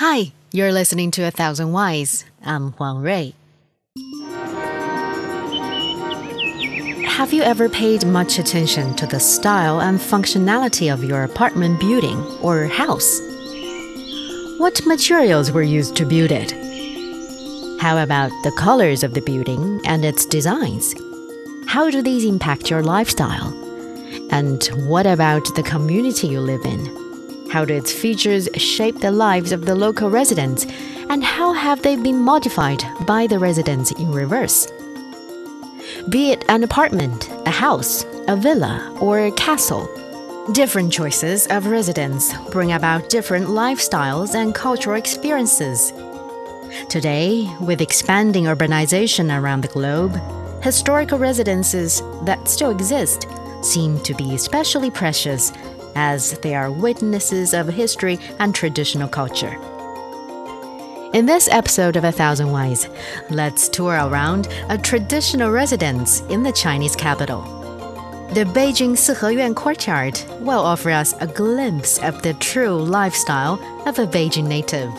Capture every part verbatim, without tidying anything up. Hi, you're listening to A Thousand Ways. I'm Huang Rui. Have you ever paid much attention to the style and functionality of your apartment building or house? What materials were used to build it? How about the colors of the building and its designs? How do these impact your lifestyle? And what about the community you live in? How do its features shape the lives of the local residents, and how have they been modified by the residents in reverse? Be it an apartment, a house, a villa, or a castle, different choices of residents bring about different lifestyles and cultural experiences. Today, with expanding urbanization around the globe, historical residences that still exist seem to be especially precious as they are witnesses of history and traditional culture. In this episode of A Thousand Ways, let's tour around a traditional residence in the Chinese capital. The Beijing Siheyuan courtyard will offer us a glimpse of the true lifestyle of a Beijing native.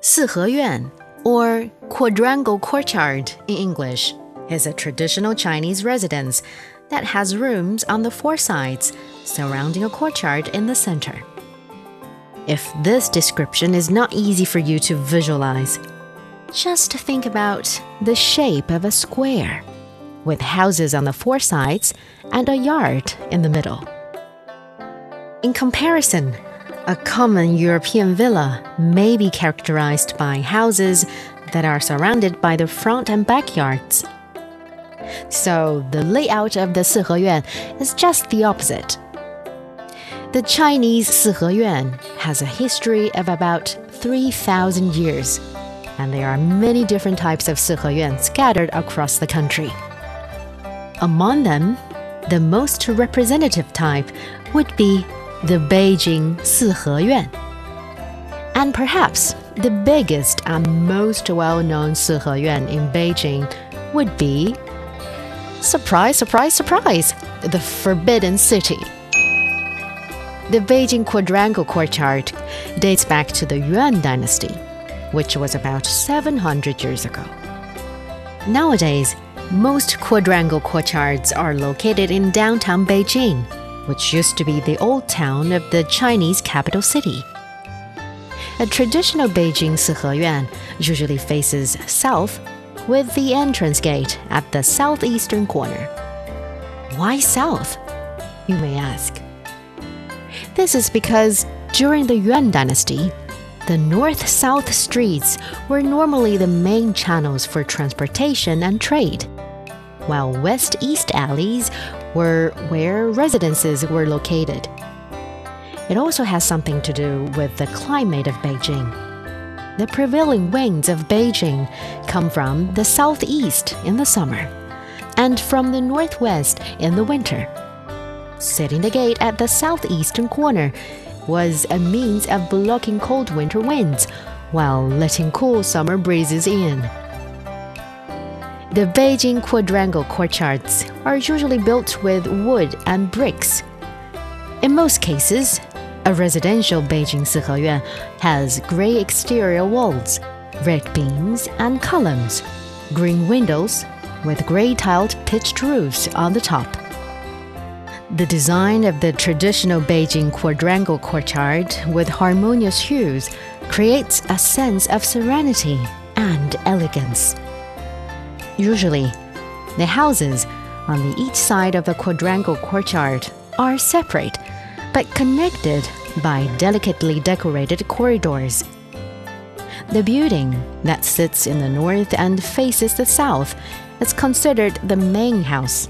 Siheyuan, or quadrangle courtyard in English, is a traditional Chinese residence that has rooms on the four sides, surrounding a courtyard in the center. If this description is not easy for you to visualize, just think about the shape of a square, with houses on the four sides and a yard in the middle. In comparison, a common European villa may be characterized by houses that are surrounded by the front and backyards. So the layout of the Siheyuan is just the opposite. The Chinese Siheyuan has a history of about three thousand years, and there are many different types of Siheyuan scattered across the country. Among them, the most representative type would be the Beijing Siheyuan, and perhaps the biggest and most well-known Siheyuan in Beijing would be, surprise, surprise, surprise, the Forbidden City. The Beijing quadrangle courtyard dates back to the Yuan Dynasty, which was about seven hundred years ago. Nowadays, most quadrangle courtyards are located in downtown Beijing, which used to be the old town of the Chinese capital city. A traditional Beijing Siheyuan usually faces south, with the entrance gate at the southeastern corner. Why south? You may ask. This is because during the Yuan Dynasty, the north-south streets were normally the main channels for transportation and trade, while west-east alleys were where residences were located. It also has something to do with the climate of Beijing. The prevailing winds of Beijing come from the southeast in the summer and from the northwest in the winter. Setting the gate at the southeastern corner was a means of blocking cold winter winds while letting cool summer breezes in. The Beijing quadrangle courtyards are usually built with wood and bricks. In most cases, a residential Beijing Siheyuan has gray exterior walls, red beams and columns, green windows with gray tiled pitched roofs on the top. The design of the traditional Beijing quadrangle courtyard with harmonious hues creates a sense of serenity and elegance. Usually, the houses on the each side of the quadrangle courtyard are separate but connected by delicately decorated corridors. The building that sits in the north and faces the south is considered the main house.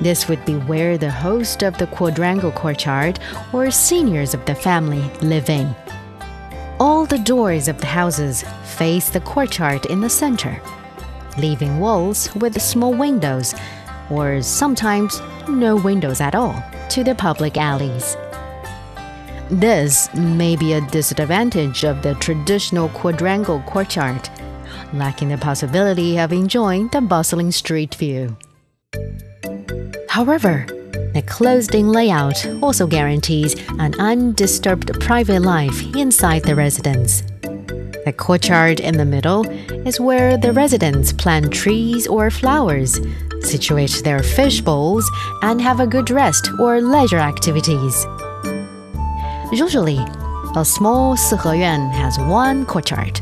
This would be where the host of the quadrangle courtyard or seniors of the family live in. All the doors of the houses face the courtyard in the center, leaving walls with small windows, or sometimes no windows at all, to the public alleys. This may be a disadvantage of the traditional quadrangle courtyard, lacking the possibility of enjoying the bustling street view. However, A closed-in layout also guarantees an undisturbed private life inside the residence. The courtyard in the middle is where the residents plant trees or flowers, situate their fish bowls, and have a good rest or leisure activities. Usually, a small Siheyuan has one courtyard,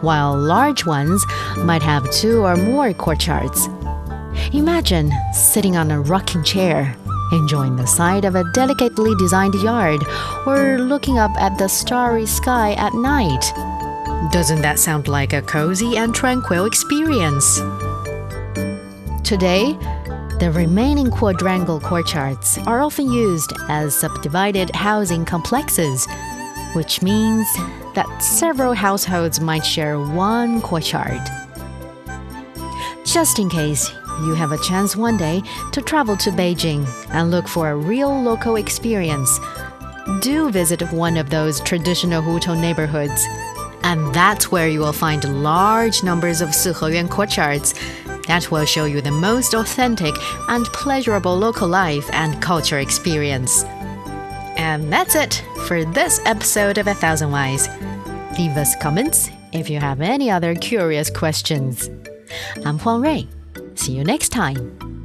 while large ones might have two or more courtyards. Imagine sitting on a rocking chair, enjoying the sight of a delicately designed yard, or looking up at the starry sky at night. Doesn't that sound like a cozy and tranquil experience? Today, the remaining quadrangle courtyards are often used as subdivided housing complexes, which means that several households might share one courtyard. Just in case you have a chance one day to travel to Beijing and look for a real local experience, do visit one of those traditional Hutong neighborhoods. And that's where you will find large numbers of Siheyuan courtyards that will show you the most authentic and pleasurable local life and culture experience. And that's it for this episode of A Thousand Ways. Leave us comments if you have any other curious questions. I'm Huang Rui. See you next time.